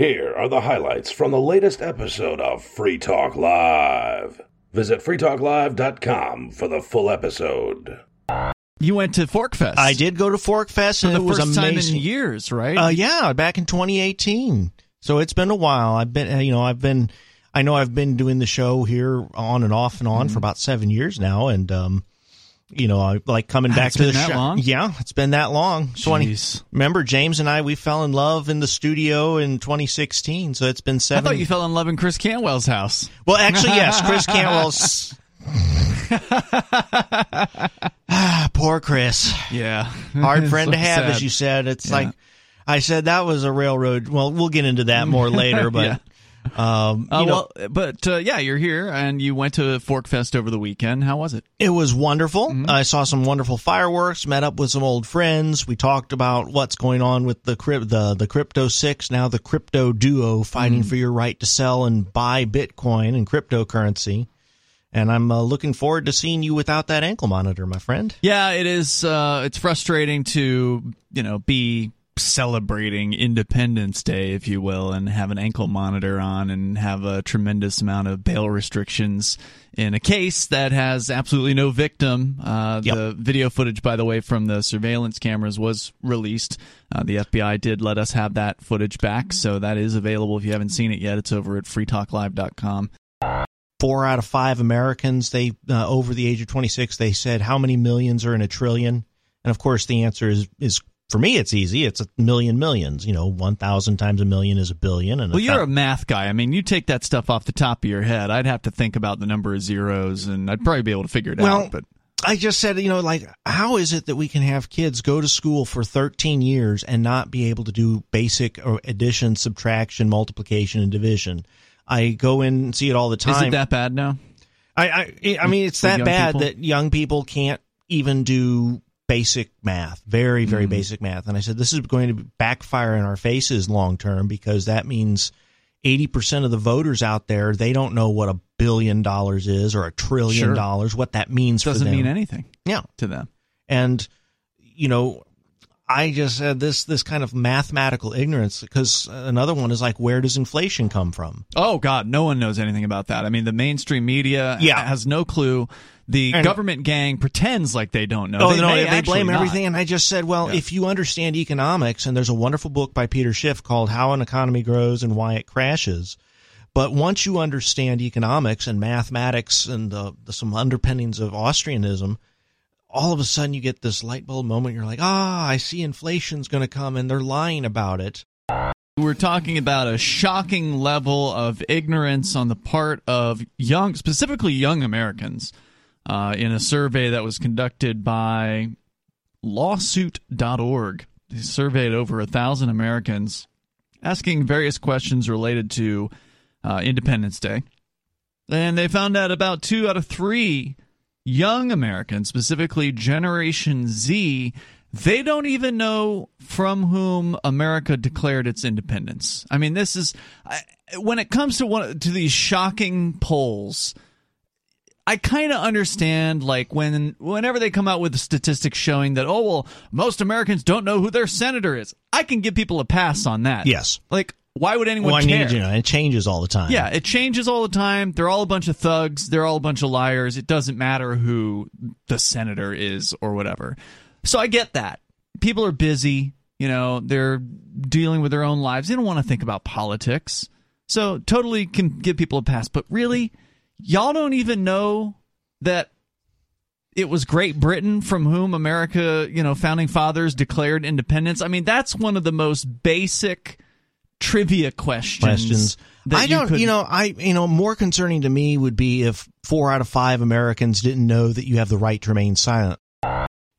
Here are the highlights from the latest episode of Free Talk Live. Visit freetalklive.com for the full episode. You went to Forkfest. I did go to Forkfest, and it was amazing. For the first time in years, right? Yeah, back in 2018. So it's been a while. I've been doing the show here on and off and on for about 7 years now, and I like coming back to the show. Yeah, it's been that long. Jeez. Remember, James and I, we fell in love in the studio in 2016, so it's been 7 years. I thought you fell in love in Chris Cantwell's house. Well, actually, yes, Chris Cantwell's. Poor Chris. Yeah. Hard friend to have, sad. As you said. It's like, I said, that was a railroad. Well, we'll get into that more later, but. Yeah. You're here, and you went to Forkfest over the weekend. How was it? It was wonderful. Mm-hmm. I saw some wonderful fireworks. Met up with some old friends. We talked about what's going on with the Crypto 6, now the Crypto Duo, fighting for your right to sell and buy Bitcoin and cryptocurrency. And I'm looking forward to seeing you without that ankle monitor, my friend. Yeah, it is. It's frustrating to be celebrating Independence Day, if you will, and have an ankle monitor on and have a tremendous amount of bail restrictions in a case that has absolutely no victim. The video footage, by the way, from the surveillance cameras was released. The FBI did let us have that footage back, so that is available. If you haven't seen it yet, it's over at freetalklive.com. 4 out of 5 Americans, they over the age of 26, they said, how many millions are in a trillion? And, of course, the answer is for me, it's easy. It's a million millions. 1,000 times a million is a billion. And you're a math guy. I mean, you take that stuff off the top of your head. I'd have to think about the number of zeros, and I'd probably be able to figure it out. But I just said, how is it that we can have kids go to school for 13 years and not be able to do basic or addition, subtraction, multiplication, and division? I go in and see it all the time. Is it that bad now? I mean, it's that bad that young people can't even do basic math, very, very basic math. And I said, this is going to backfire in our faces long term, because that means 80% of the voters out there, they don't know what $1 billion is or $1 trillion dollars, what that means for them. Doesn't mean anything to them. And, I just said this kind of mathematical ignorance, because another one is like, where does inflation come from? Oh, God, no one knows anything about that. I mean, the mainstream media has no clue. The government gang pretends like they don't know. Oh, they blame everything. And I just said, if you understand economics, and there's a wonderful book by Peter Schiff called How an Economy Grows and Why It Crashes. But once you understand economics and mathematics and some underpinnings of Austrianism, all of a sudden you get this light bulb moment. You're like, I see inflation's going to come, and they're lying about it. We're talking about a shocking level of ignorance on the part of specifically young Americans, in a survey that was conducted by lawsuit.org. They surveyed over 1,000 Americans, asking various questions related to Independence Day. And they found out about 2 out of 3 young Americans, specifically Generation Z, they don't even know from whom America declared its independence. I mean, this is when it comes to these shocking polls. I kind of understand, like, whenever they come out with statistics showing that, most Americans don't know who their senator is. I can give people a pass on that. Yes, like. Why would anyone care? It changes all the time. Yeah, it changes all the time. They're all a bunch of thugs. They're all a bunch of liars. It doesn't matter who the senator is or whatever. So I get that. People are busy. They're dealing with their own lives. They don't want to think about politics. So totally can give people a pass. But really, y'all don't even know that it was Great Britain from whom America, founding fathers declared independence. I mean, that's one of the most basic trivia questions. I don't, more concerning to me would be if 4 out of 5 Americans didn't know that you have the right to remain silent.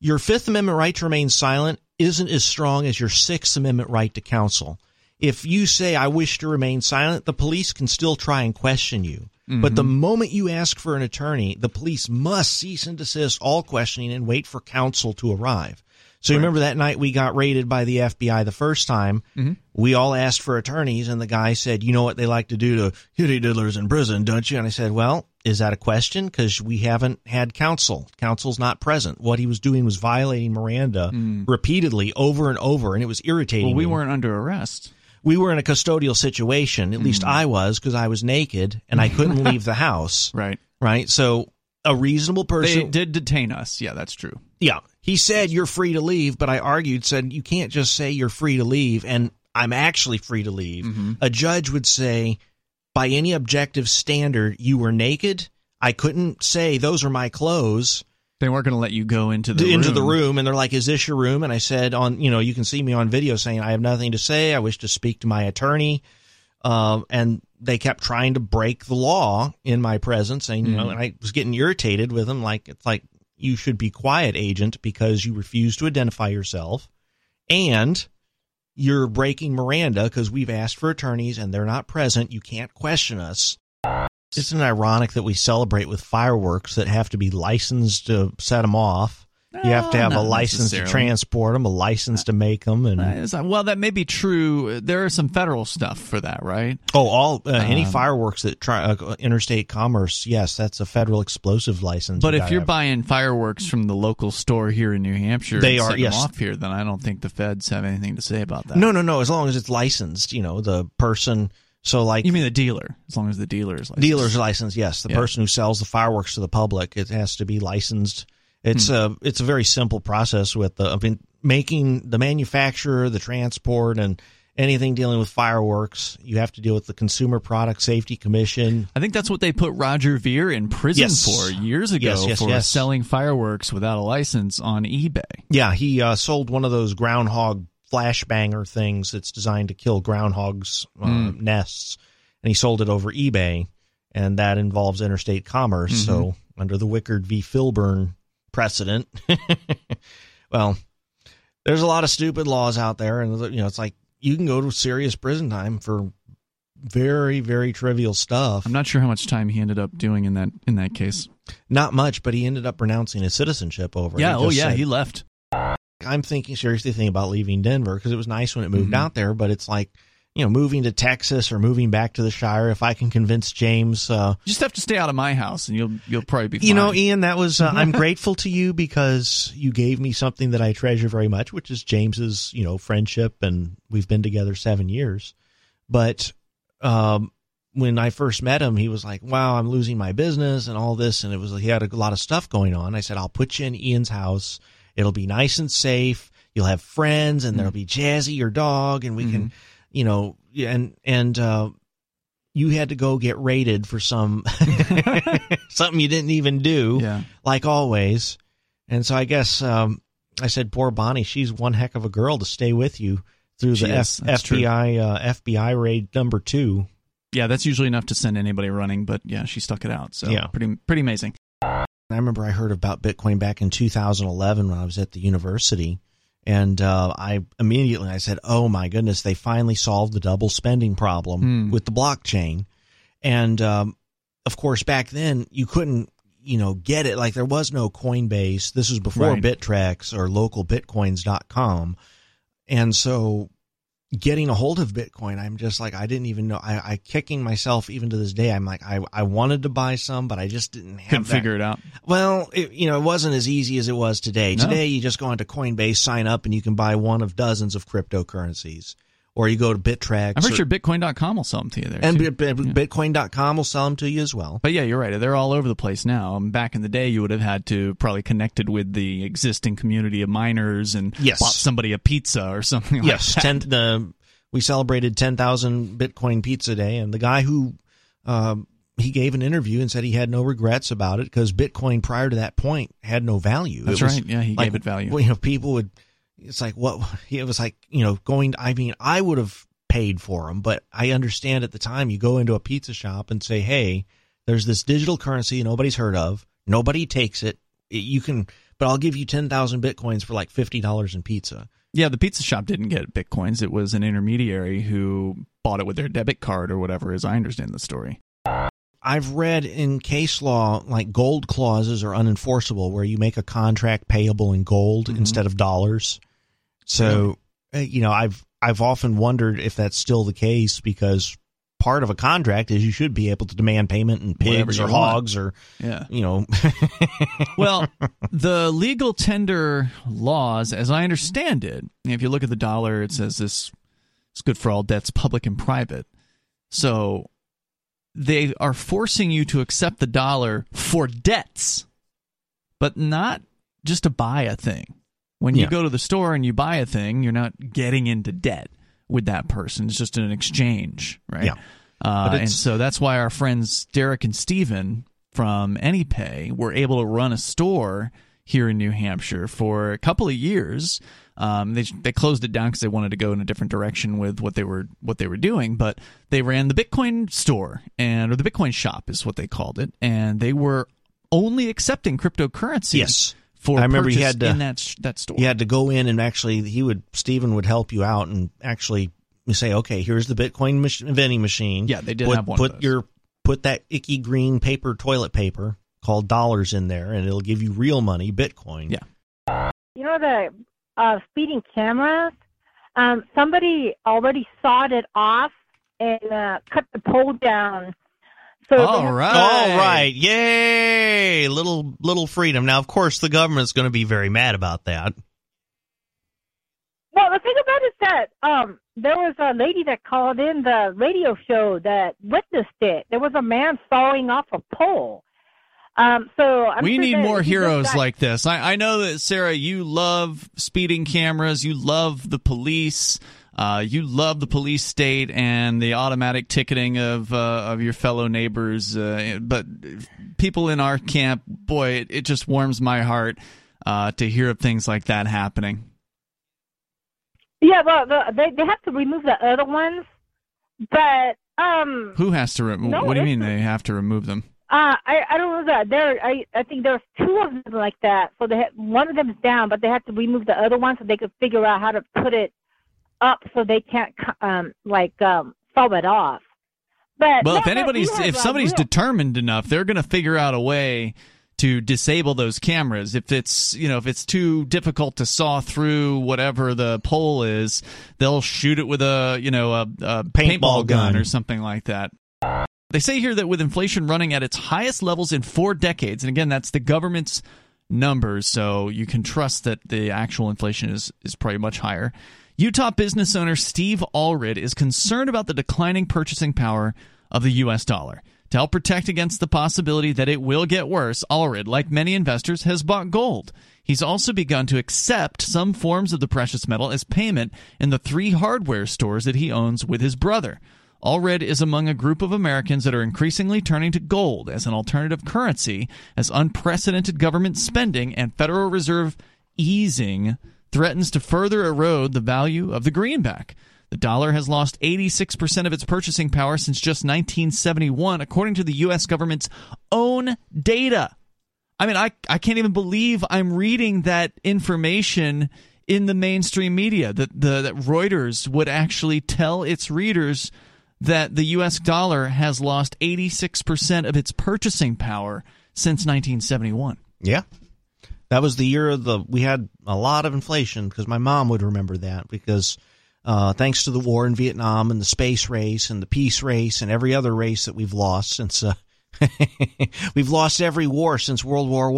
Your Fifth Amendment right to remain silent isn't as strong as your Sixth Amendment right to counsel. If you say, I wish to remain silent, the police can still try and question you. Mm-hmm. But the moment you ask for an attorney, the police must cease and desist all questioning and wait for counsel to arrive. So you remember that night we got raided by the FBI the first time, we all asked for attorneys, and the guy said, you know what they like to do to kitty diddlers in prison, don't you? And I said, is that a question? Because we haven't had counsel. Counsel's not present. What he was doing was violating Miranda repeatedly over and over, and it was irritating. Well, we weren't under arrest. we were in a custodial situation, at least I was, because I was naked and I couldn't leave the house. Right. Right. So a reasonable person. They did detain us. Yeah, that's true. Yeah. He said, you're free to leave. But I argued, said, you can't just say you're free to leave. And I'm actually free to leave. Mm-hmm. A judge would say, by any objective standard, you were naked. I couldn't say those are my clothes. They weren't going to let you go into the room, and they're like, "Is this your room?" And I said, "On, you know, you can see me on video saying I have nothing to say. I wish to speak to my attorney." And they kept trying to break the law in my presence, and you know, and I was getting irritated with them. Like, it's like, you should be quiet, agent, because you refuse to identify yourself, and you're breaking Miranda because we've asked for attorneys and they're not present. You can't question us. Isn't it ironic that we celebrate with fireworks that have to be licensed to set them off? No, you have to have a license to transport them, a license to make them. And well, that may be true. There are some federal stuff for that, right? Oh, all any fireworks that try interstate commerce. Yes, that's a federal explosive license. But if you're buying fireworks from the local store here in New Hampshire, they are them off here. Then I don't think the feds have anything to say about that. No. As long as it's licensed, you know, the person. So, like, you mean the dealer? As long as the dealer is licensed. Dealer's license, yes. The person who sells the fireworks to the public, it has to be licensed. It's a very simple process with the making the manufacturer, the transport, and anything dealing with fireworks. You have to deal with the Consumer Product Safety Commission. I think that's what they put Roger Ver in prison for years ago for selling fireworks without a license on eBay. Yeah, he sold one of those groundhog flashbanger things that's designed to kill groundhogs' nests, and he sold it over eBay, and that involves interstate commerce. Mm-hmm. So under the Wickard v. Filburn precedent, well, there's a lot of stupid laws out there, and you know, it's like you can go to serious prison time for very, very trivial stuff. I'm not sure how much time he ended up doing in that case. Not much, but he ended up renouncing his citizenship over it. He left. I'm seriously thinking about leaving Denver because it was nice when it moved out there, but it's like, you know, moving to Texas or moving back to the Shire. If I can convince James, you just have to stay out of my house, and you'll probably be fine. You know, Ian, that was I'm grateful to you because you gave me something that I treasure very much, which is James's, you know, friendship, and we've been together 7 years. But when I first met him, he was like, "Wow, I'm losing my business and all this," and it was like he had a lot of stuff going on. I said, "I'll put you in Ian's house. It'll be nice and safe. You'll have friends, and there'll be Jazzy, your dog, and we can, you know." And you had to go get raided for something you didn't even do, like always. And so I guess I said, "Poor Bonnie, she's one heck of a girl to stay with you through the FBI raid number 2." Yeah, that's usually enough to send anybody running, but yeah, she stuck it out. So pretty amazing. I remember I heard about Bitcoin back in 2011 when I was at the university, and I said, "Oh my goodness, they finally solved the double spending problem with the blockchain." And of course, back then you couldn't, you know, get it. Like, there was no Coinbase. This was before Bittrex or localbitcoins.com, and so getting a hold of Bitcoin, I'm just like, I didn't even know. I kicking myself even to this day. I'm like, I wanted to buy some, but I just didn't have Couldn't figure it out. Well, it wasn't as easy as it was today. No. Today, you just go onto Coinbase, sign up, and you can buy one of dozens of cryptocurrencies. Or you go to Bittrex. I'm pretty sure Bitcoin.com will sell them to you there. And Bitcoin.com will sell them to you as well. But yeah, you're right. They're all over the place now. Back in the day, you would have had to probably connected with the existing community of miners and bought somebody a pizza or something like that. We celebrated 10,000 Bitcoin Pizza Day, and the guy who he gave an interview and said he had no regrets about it because Bitcoin prior to that point had no value. That's right. Yeah, he gave it value. Well, you know, people would... It's like, what it was like, you know, I would have paid for them, but I understand at the time you go into a pizza shop and say, "Hey, there's this digital currency nobody's heard of. Nobody takes it. But I'll give you 10,000 Bitcoins for like $50 in pizza." Yeah. The pizza shop didn't get Bitcoins. It was an intermediary who bought it with their debit card or whatever, as I understand the story. I've read in case law, like, gold clauses are unenforceable where you make a contract payable in gold instead of dollars. So, you know, I've often wondered if that's still the case, because part of a contract is you should be able to demand payment in pigs or hogs or, you know. Well, the legal tender laws, as I understand it, if you look at the dollar, it says this It's good for all debts, public and private. So they are forcing you to accept the dollar for debts, but not just to buy a thing. When you go to the store and you buy a thing, you're not getting into debt with that person. It's just an exchange, right? Yeah. And so that's why our friends Derek and Steven from AnyPay were able to run a store here in New Hampshire for a couple of years. They closed it down because they wanted to go in a different direction with what they were doing. But they ran the Bitcoin store, or the Bitcoin shop is what they called it, and they were only accepting cryptocurrency. Yes. For I remember you had to, in that store. You had to go in and actually Steven would help you out and actually say, okay, here's the Bitcoin vending machine. Yeah, they did have one. Put that icky green paper toilet paper called dollars in there, and it'll give you real money, Bitcoin. Yeah. You know the speeding cameras? Somebody already sawed it off and cut the pole down. All right. Yay. Little freedom. Now, of course, the government's going to be very mad about that. Well, the thing about it is that there was a lady that called in the radio show that witnessed it. There was a man sawing off a pole. We need more heroes like this. I know that, Sarah, you love speeding cameras. You love the police. You love the police state and the automatic ticketing of your fellow neighbors, but people in our camp, boy, it just warms my heart to hear of things like that happening. Yeah, well, they have to remove the other ones, but who has to remove? No, what do you mean they have to remove them? I don't know that. I think there's two of them like that. So one of them is down, but they have to remove the other one so they could figure out how to put it up so they can't solve it off. But if somebody's determined enough, they're going to figure out a way to disable those cameras. If it's if it's too difficult to saw through whatever the pole is, they'll shoot it with a paintball gun or something like that. They say here that with inflation running at its highest levels in 4 decades, and again, that's the government's numbers, so you can trust that the actual inflation is probably much higher. Utah business owner Steve Allred is concerned about the declining purchasing power of the U.S. dollar. To help protect against the possibility that it will get worse, Allred, like many investors, has bought gold. He's also begun to accept some forms of the precious metal as payment in the 3 hardware stores that he owns with his brother. Allred is among a group of Americans that are increasingly turning to gold as an alternative currency as unprecedented government spending and Federal Reserve easing threatens to further erode the value of the greenback. The dollar has lost 86% of its purchasing power since just 1971, according to the U.S. government's own data. I mean, I can't even believe I'm reading that information in the mainstream media, that Reuters would actually tell its readers that the U.S. dollar has lost 86% of its purchasing power since 1971. Yeah. That was the year we had a lot of inflation, because my mom would remember that, because thanks to the war in Vietnam and the space race and the peace race and every other race that we've lost since we've lost every war since World War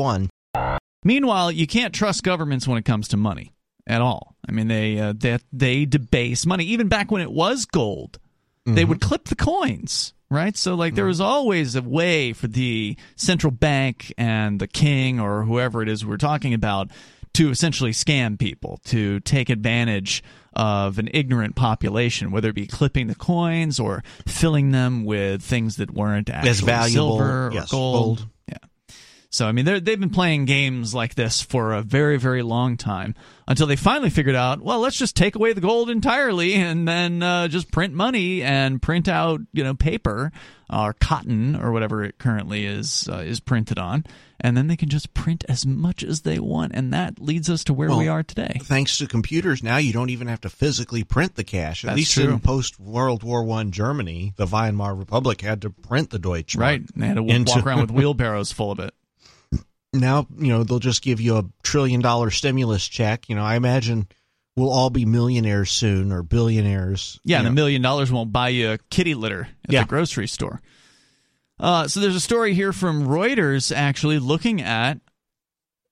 I. Meanwhile, you can't trust governments when it comes to money at all. I mean, they debase money. Even back when it was gold, they would clip the coins. Right. So there was always a way for the central bank and the king or whoever it is we're talking about to essentially scam people, to take advantage of an ignorant population, whether it be clipping the coins or filling them with things that weren't actually valuable, silver or gold. Yeah. So, I mean, they've been playing games like this for a very, very long time until they finally figured out, well, let's just take away the gold entirely and then just print money and print out, paper or cotton or whatever it currently is printed on. And then they can just print as much as they want. And that leads us to where we are today. Thanks to computers now, you don't even have to physically print the cash. At least in post-World War I Germany, the Weimar Republic had to print the Deutschmark. Right. And they had to walk around with wheelbarrows full of it. Now, they'll just give you $1 trillion stimulus check. I imagine we'll all be millionaires soon, or billionaires. Yeah, and $1 million won't buy you a kitty litter at the grocery store. So there's a story here from Reuters actually looking at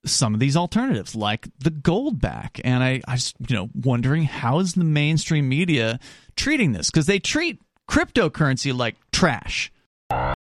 some of these alternatives, like the Goldback. And I just, wondering, how is the mainstream media treating this? Because they treat cryptocurrency like trash.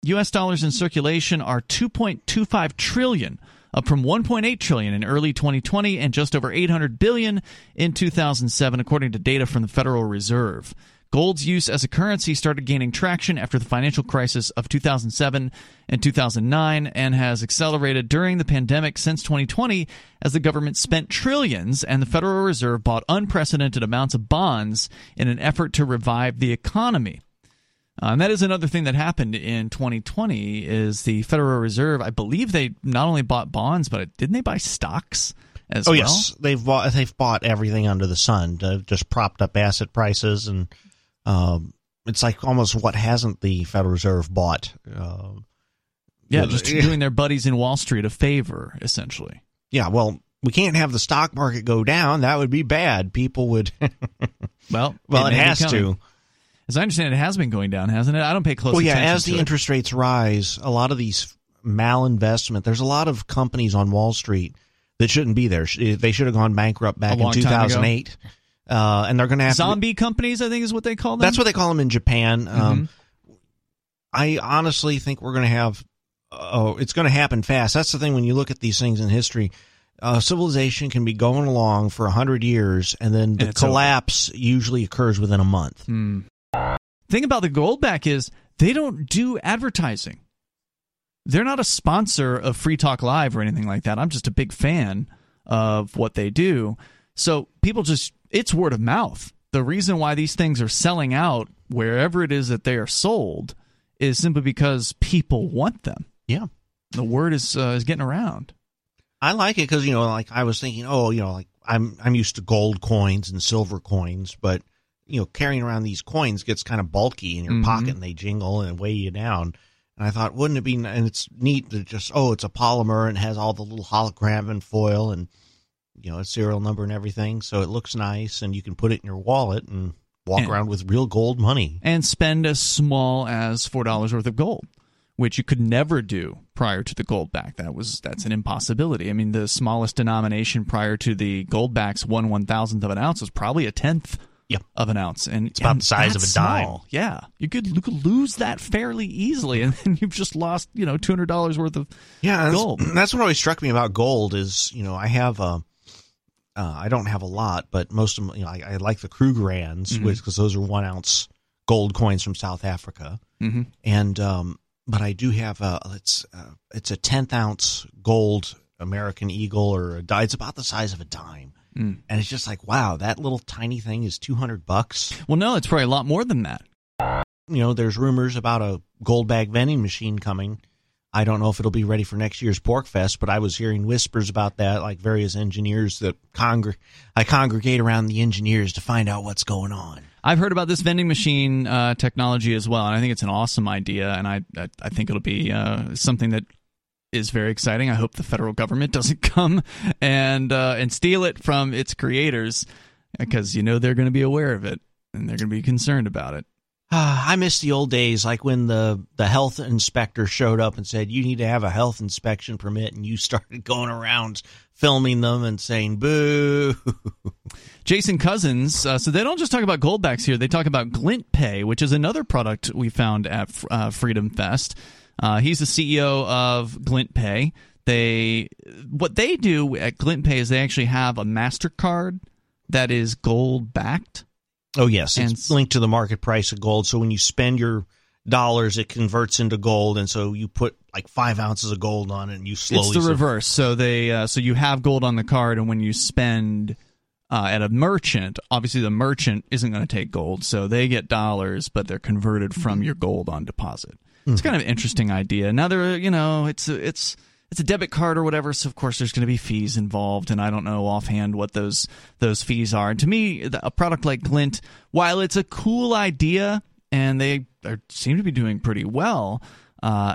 U.S. dollars in circulation are $2.25 trillion, up from $1.8 trillion in early 2020 and just over $800 billion in 2007, according to data from the Federal Reserve. Gold's use as a currency started gaining traction after the financial crisis of 2007 and 2009 and has accelerated during the pandemic since 2020 as the government spent trillions and the Federal Reserve bought unprecedented amounts of bonds in an effort to revive the economy. And that is another thing that happened in 2020 is the Federal Reserve, I believe they not only bought bonds, but didn't they buy stocks as well? Oh, yes. They've bought everything under the sun. Just propped up asset prices and... it's like almost what hasn't the Federal Reserve bought? Doing their buddies in Wall Street a favor, essentially. Yeah, well, we can't have the stock market go down. That would be bad. People would... well, it has to. As I understand it, it has been going down, hasn't it? I don't pay close attention to it. Well, yeah, as the interest rates rise, a lot of these malinvestment, there's a lot of companies on Wall Street that shouldn't be there. They should have gone bankrupt back in 2008. And they're going to have zombie companies, I think, is what they call them. That's what they call them in Japan. I honestly think we're going to have. Oh, it's going to happen fast. That's the thing when you look at these things in history. Civilization can be going along for 100 years, and then the collapse usually occurs within a month. Thing about the Goldback is they don't do advertising. They're not a sponsor of Free Talk Live or anything like that. I'm just a big fan of what they do. So people just. It's word of mouth. The reason why these things are selling out wherever it is that they are sold is simply because people want them. Yeah. The word is getting around. I like it because, I was thinking, I'm used to gold coins and silver coins, but, carrying around these coins gets kind of bulky in your pocket and they jingle and weigh you down. And I thought, wouldn't it be, and it's neat to just, it's a polymer and has all the little hologram and foil and, a serial number and everything, so it looks nice, and you can put it in your wallet and walk around with real gold money. And spend as small as $4 worth of gold, which you could never do prior to the Goldback. That's an impossibility. I mean, the smallest denomination prior to the Goldback's 1/1000th of an ounce was probably a tenth of an ounce. And it's about the size of a dime. Small. Yeah. You could lose that fairly easily, and then you've just lost, $200 worth of gold. That's what always struck me about gold is, I have a... I don't have a lot, but most of them, I like the Krugerrands because those are 1 ounce gold coins from South Africa. And but I do have it's a 10th ounce gold American Eagle or a dime. It's about the size of a dime. And it's just like, wow, that little tiny thing is $200. Well, no, it's probably a lot more than that. There's rumors about a gold bag vending machine coming. I don't know if it'll be ready for next year's Pork Fest, but I was hearing whispers about that, like various engineers that congregate around the engineers to find out what's going on. I've heard about this vending machine technology as well, and I think it's an awesome idea, and I think it'll be something that is very exciting. I hope the federal government doesn't come and steal it from its creators, because they're going to be aware of it, and they're going to be concerned about it. I miss the old days, like when the health inspector showed up and said, you need to have a health inspection permit, and you started going around filming them and saying, boo. Jason Cousins, so they don't just talk about Goldbacks here. They talk about Glint Pay, which is another product we found at Freedom Fest. He's the CEO of Glint Pay. What they do at Glint Pay is they actually have a MasterCard that is gold-backed. Oh, yes. It's linked to the market price of gold. So when you spend your dollars, it converts into gold. And so you put like 5 ounces of gold on it and you slowly... It's the reverse. So so you have gold on the card. And when you spend at a merchant, obviously the merchant isn't going to take gold. So they get dollars, but they're converted from your gold on deposit. It's kind of an interesting idea. Now, it's a debit card or whatever, so of course there's going to be fees involved, and I don't know offhand what those fees are. And to me, a product like Glint, while it's a cool idea and they seem to be doing pretty well,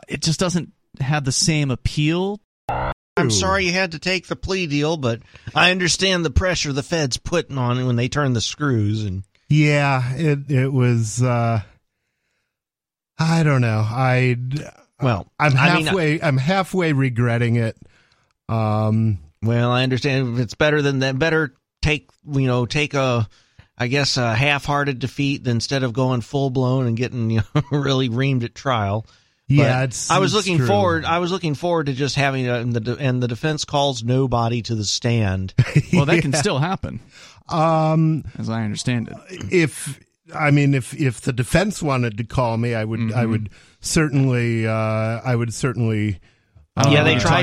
it just doesn't have the same appeal. I'm sorry you had to take the plea deal, but I understand the pressure the Fed's putting on it when they turn the screws. And yeah, it was. I don't know. I'm halfway regretting it. Well, I understand if it's better than that, better take a, I guess, a half-hearted defeat instead of going full-blown and getting really reamed at trial. Yeah, I was looking forward to just having and the defense calls nobody to the stand. Well, that can still happen, as I understand it. If the defense wanted to call me, I would certainly. They tried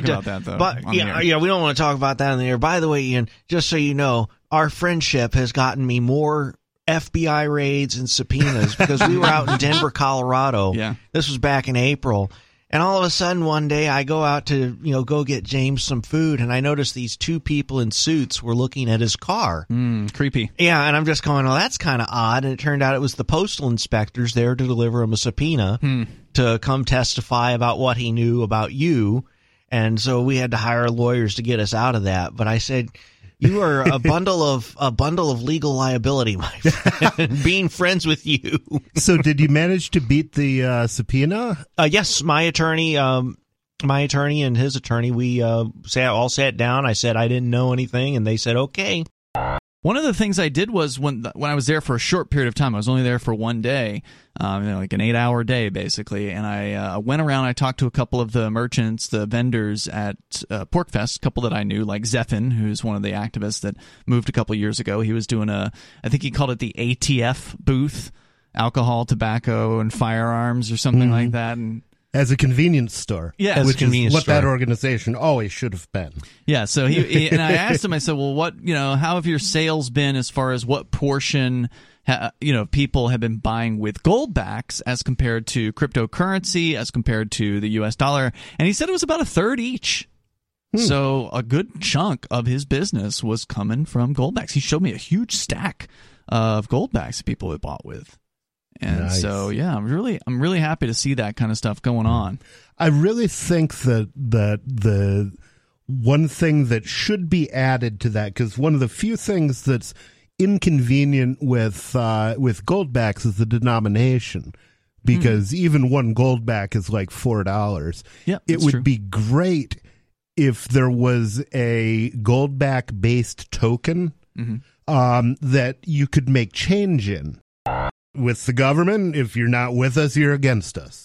to talk about that, though. But we don't want to talk about that on the air. By the way, Ian, just so you know, our friendship has gotten me more FBI raids and subpoenas because we were out in Denver, Colorado. Yeah. This was back in April. And all of a sudden one day I go out to, go get James some food, and I noticed these two people in suits were looking at his car. Creepy. Yeah, and I'm just going, well, that's kind of odd. And it turned out it was the postal inspectors there to deliver him a subpoena to come testify about what he knew about you. And so we had to hire lawyers to get us out of that. But I said, you are a bundle of legal liability, my friend. Being friends with you. So, did you manage to beat the subpoena? Yes, my attorney, and his attorney, we all sat down. I said I didn't know anything, and they said okay. One of the things I did was when I was there for a short period of time, I was only there for one day, like an 8-hour day basically, and I went around. I talked to a couple of the merchants, the vendors at Pork Fest, a couple that I knew, like Zephin, who's one of the activists that moved a couple years ago. He was doing I think he called it the ATF booth, alcohol, tobacco, and firearms or something like that, and as a convenience store, yeah, which is what that organization always should have been. Yeah, so he and I asked him. I said, "Well, what how have your sales been as far as what portion people have been buying with goldbacks as compared to cryptocurrency, as compared to the U.S. dollar?" And he said it was about a third each. So a good chunk of his business was coming from goldbacks. He showed me a huge stack of goldbacks that people had bought with. And nice. So, yeah, I'm really happy to see that kind of stuff going on. I really think that the one thing that should be added to that, because one of the few things that's inconvenient with goldbacks is the denomination, because even one goldback is like $4. Yeah, it would be great if there was a goldback-based token that you could make change in. With the government, if you're not with us, you're against us.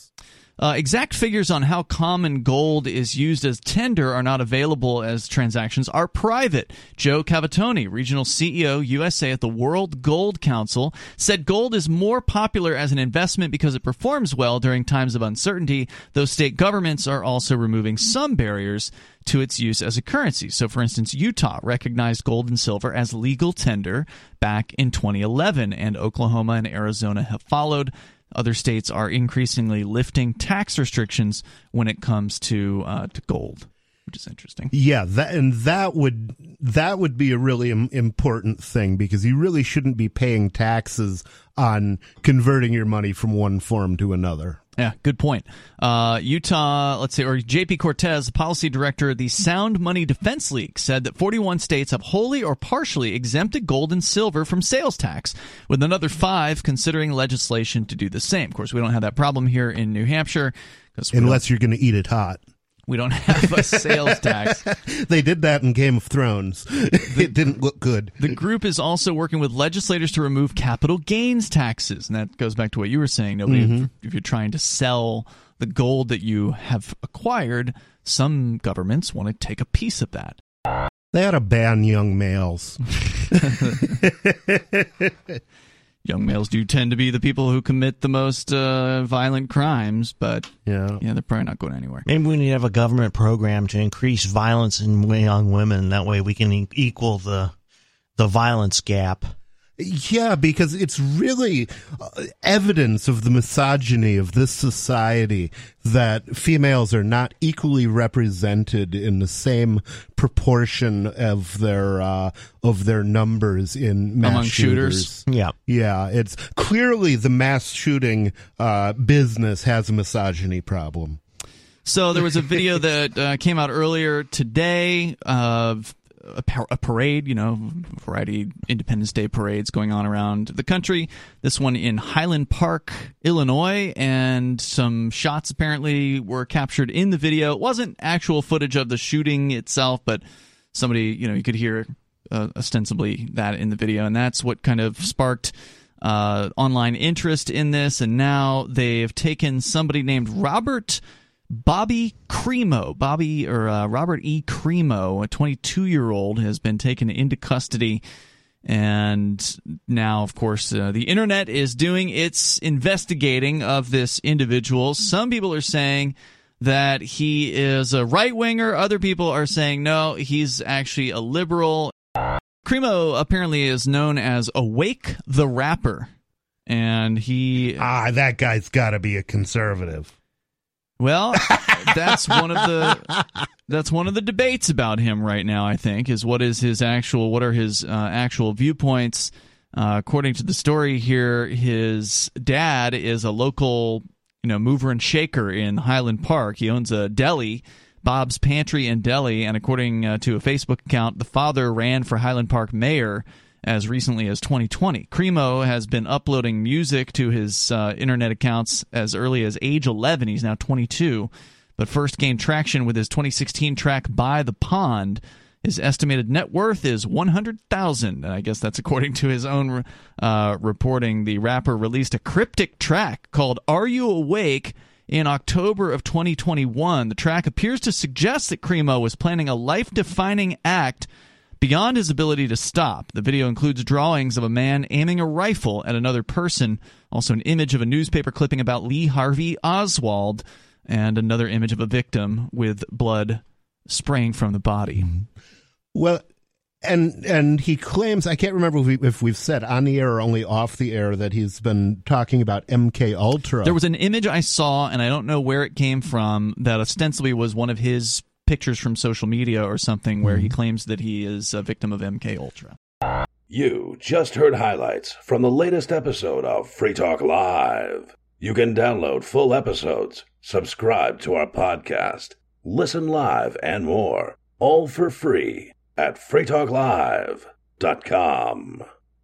Exact figures on how common gold is used as tender are not available, as transactions are private. Joe Cavatoni, regional CEO USA at the World Gold Council, said gold is more popular as an investment because it performs well during times of uncertainty, though state governments are also removing some barriers to its use as a currency. So, for instance, Utah recognized gold and silver as legal tender back in 2011, and Oklahoma and Arizona have followed. Other states are increasingly lifting tax restrictions when it comes to gold, which is interesting. Yeah, that would be a really important thing, because you really shouldn't be paying taxes on converting your money from one form to another. Yeah, good point. Utah, J.P. Cortez, the policy director of the Sound Money Defense League, said that 41 states have wholly or partially exempted gold and silver from sales tax, with another 5 considering legislation to do the same. Of course, we don't have that problem here in New Hampshire. Unless you're going to eat it hot. We don't have a sales tax. They did that in Game of Thrones. It didn't look good. The group is also working with legislators to remove capital gains taxes. And that goes back to what you were saying. Nobody, if you're trying to sell the gold that you have acquired, some governments want to take a piece of that. They ought to ban young males. Young males do tend to be the people who commit the most violent crimes, but they're probably not going anywhere. Maybe we need to have a government program to increase violence in young women. That way we can equal the violence gap. Yeah, because it's really evidence of the misogyny of this society that females are not equally represented in the same proportion of their numbers in mass among shooters. Yeah, it's clearly the mass shooting business has a misogyny problem. So there was a video that came out earlier today of a parade, you know, variety Independence Day parades going on around the country. This one in Highland Park, Illinois, and some shots apparently were captured in the video. It wasn't actual footage of the shooting itself, but somebody, you know, you could hear ostensibly that in the video, and that's what kind of sparked online interest in this. And now they've taken somebody named Robert E. Cremo, a 22-year-old, has been taken into custody. And now, of course, the internet is doing its investigating of this individual. Some people are saying that he is a right-winger. Other people are saying, no, he's actually a liberal. Cremo apparently is known as Awake the Rapper. And he... that guy's got to be a conservative. Well, that's one of the debates about him right now, I think, is what are his actual viewpoints. According to the story here, his dad is a local, you know, mover and shaker in Highland Park. He owns a deli, Bob's Pantry and Deli, and according to a Facebook account, the father ran for Highland Park mayor as recently as 2020. Cremo has been uploading music to his internet accounts as early as age 11. He's now 22, but first gained traction with his 2016 track "By the Pond." His estimated net worth is $100,000, and I guess that's according to his own reporting. The rapper released a cryptic track called "Are You Awake?" in October of 2021. The track appears to suggest that Cremo was planning a life-defining act beyond his ability to stop. The video includes drawings of a man aiming a rifle at another person, also an image of a newspaper clipping about Lee Harvey Oswald, and another image of a victim with blood spraying from the body. Well, and he claims, I can't remember if we've said on the air or only off the air, that he's been talking about MKUltra. There was an image I saw, and I don't know where it came from, that ostensibly was one of his pictures from social media or something, where he claims that he is a victim of MKUltra. You just heard highlights from the latest episode of Free Talk Live. You can download full episodes, subscribe to our podcast, listen live, and more, all for free at freetalklive.com.